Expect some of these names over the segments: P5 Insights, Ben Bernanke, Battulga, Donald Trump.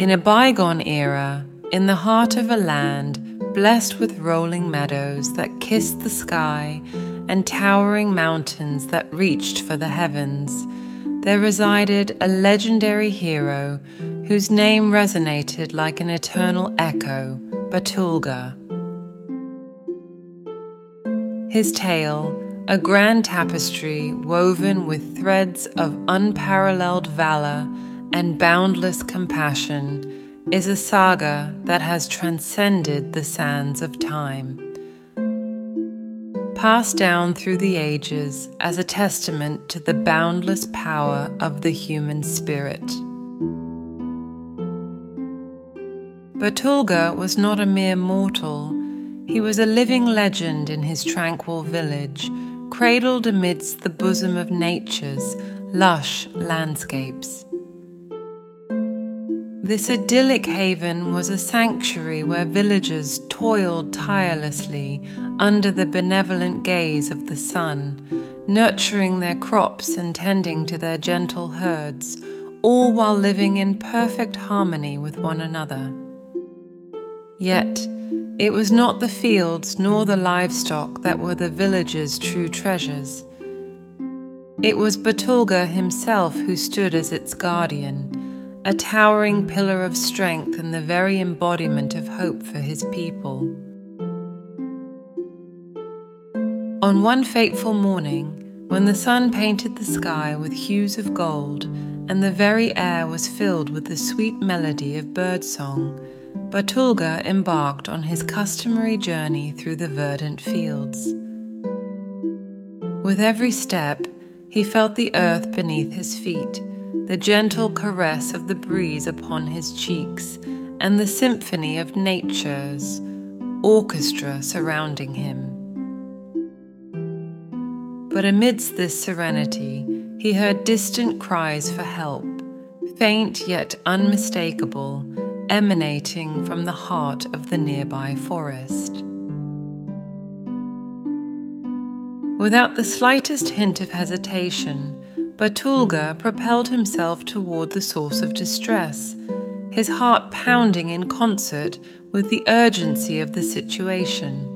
In a bygone era, in the heart of a land blessed with rolling meadows that kissed the sky and towering mountains that reached for the heavens, there resided a legendary hero whose name resonated like an eternal echo, Battulga. His tale, a grand tapestry woven with threads of unparalleled valor and boundless compassion, is a saga that has transcended the sands of time, passed down through the ages as a testament to the boundless power of the human spirit. Battulga was not a mere mortal. He was a living legend in his tranquil village, cradled amidst the bosom of nature's lush landscapes. This idyllic haven was a sanctuary where villagers toiled tirelessly under the benevolent gaze of the sun, nurturing their crops and tending to their gentle herds, all while living in perfect harmony with one another. Yet, it was not the fields nor the livestock that were the village's true treasures. It was Battulga himself who stood as its guardian, a towering pillar of strength and the very embodiment of hope for his people. On one fateful morning, when the sun painted the sky with hues of gold and the very air was filled with the sweet melody of birdsong, Battulga embarked on his customary journey through the verdant fields. With every step, he felt the earth beneath his feet, the gentle caress of the breeze upon his cheeks, and the symphony of nature's orchestra surrounding him. But amidst this serenity, he heard distant cries for help, faint yet unmistakable, emanating from the heart of the nearby forest. Without the slightest hint of hesitation, Battulga propelled himself toward the source of distress, his heart pounding in concert with the urgency of the situation.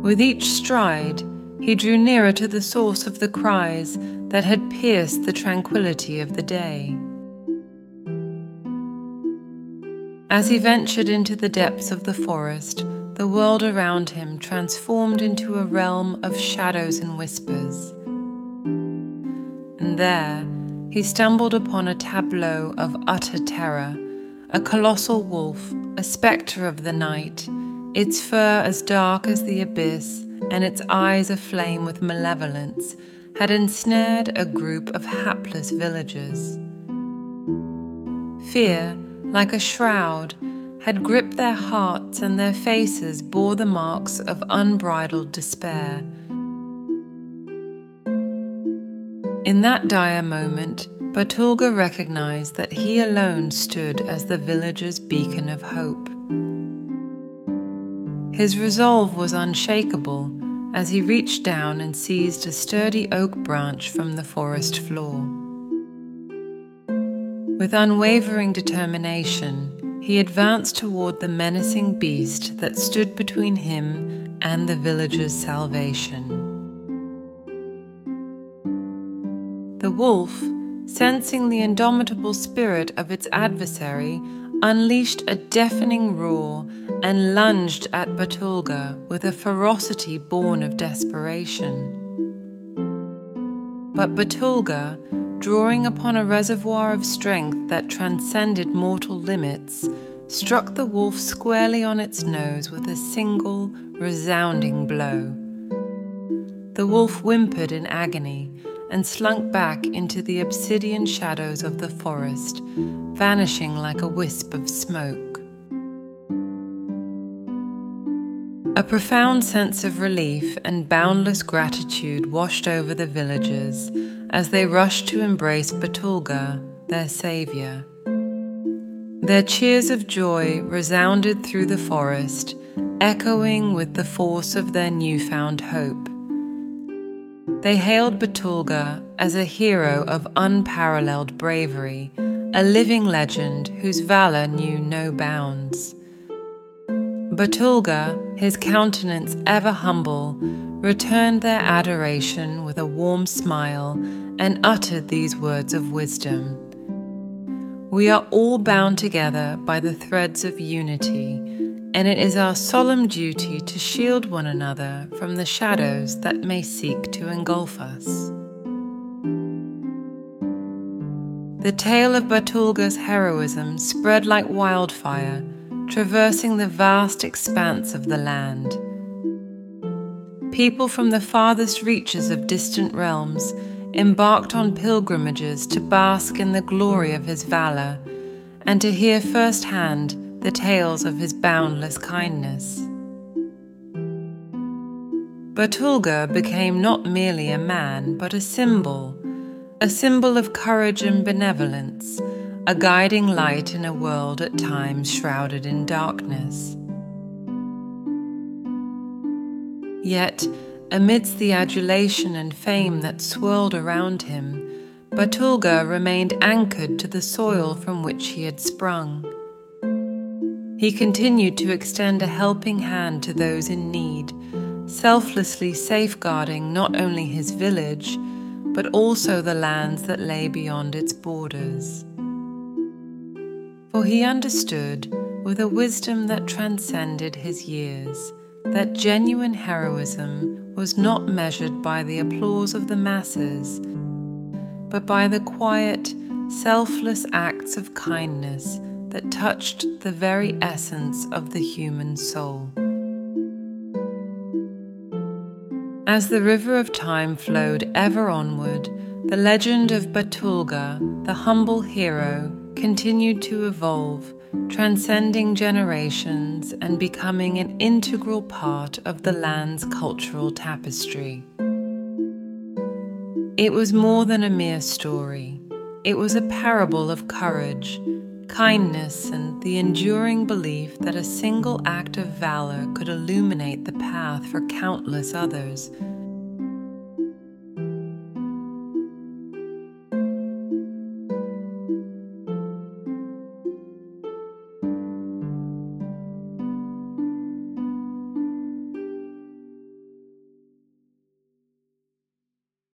With each stride, he drew nearer to the source of the cries that had pierced the tranquility of the day. As he ventured into the depths of the forest, the world around him transformed into a realm of shadows and whispers. And there, he stumbled upon a tableau of utter terror, a colossal wolf, a spectre of the night, its fur as dark as the abyss and its eyes aflame with malevolence, had ensnared a group of hapless villagers. Fear, like a shroud, had gripped their hearts, and their faces bore the marks of unbridled despair. In that dire moment, Battulga recognized that he alone stood as the village's beacon of hope. His resolve was unshakable as he reached down and seized a sturdy oak branch from the forest floor. With unwavering determination, he advanced toward the menacing beast that stood between him and the village's salvation. The wolf, sensing the indomitable spirit of its adversary, unleashed a deafening roar and lunged at Battulga with a ferocity born of desperation. But Battulga, drawing upon a reservoir of strength that transcended mortal limits, struck the wolf squarely on its nose with a single, resounding blow. The wolf whimpered in agony and slunk back into the obsidian shadows of the forest, vanishing like a wisp of smoke. A profound sense of relief and boundless gratitude washed over the villagers as they rushed to embrace Battulga, their savior. Their cheers of joy resounded through the forest, echoing with the force of their newfound hope. They hailed Battulga as a hero of unparalleled bravery, a living legend whose valour knew no bounds. Battulga, his countenance ever humble, returned their adoration with a warm smile and uttered these words of wisdom. We are all bound together by the threads of unity, and it is our solemn duty to shield one another from the shadows that may seek to engulf us. The tale of Battulga's heroism spread like wildfire, traversing the vast expanse of the land. People from the farthest reaches of distant realms embarked on pilgrimages to bask in the glory of his valour and to hear firsthand the tales of his boundless kindness. Battulga became not merely a man but a symbol of courage and benevolence, a guiding light in a world at times shrouded in darkness. Yet, amidst the adulation and fame that swirled around him, Battulga remained anchored to the soil from which he had sprung. He continued to extend a helping hand to those in need, selflessly safeguarding not only his village, but also the lands that lay beyond its borders. For he understood, with a wisdom that transcended his years, that genuine heroism was not measured by the applause of the masses, but by the quiet, selfless acts of kindness that touched the very essence of the human soul. As the river of time flowed ever onward, the legend of Battulga, the humble hero, continued to evolve, transcending generations and becoming an integral part of the land's cultural tapestry. It was more than a mere story. It was a parable of courage, kindness, and the enduring belief that a single act of valor could illuminate the path for countless others,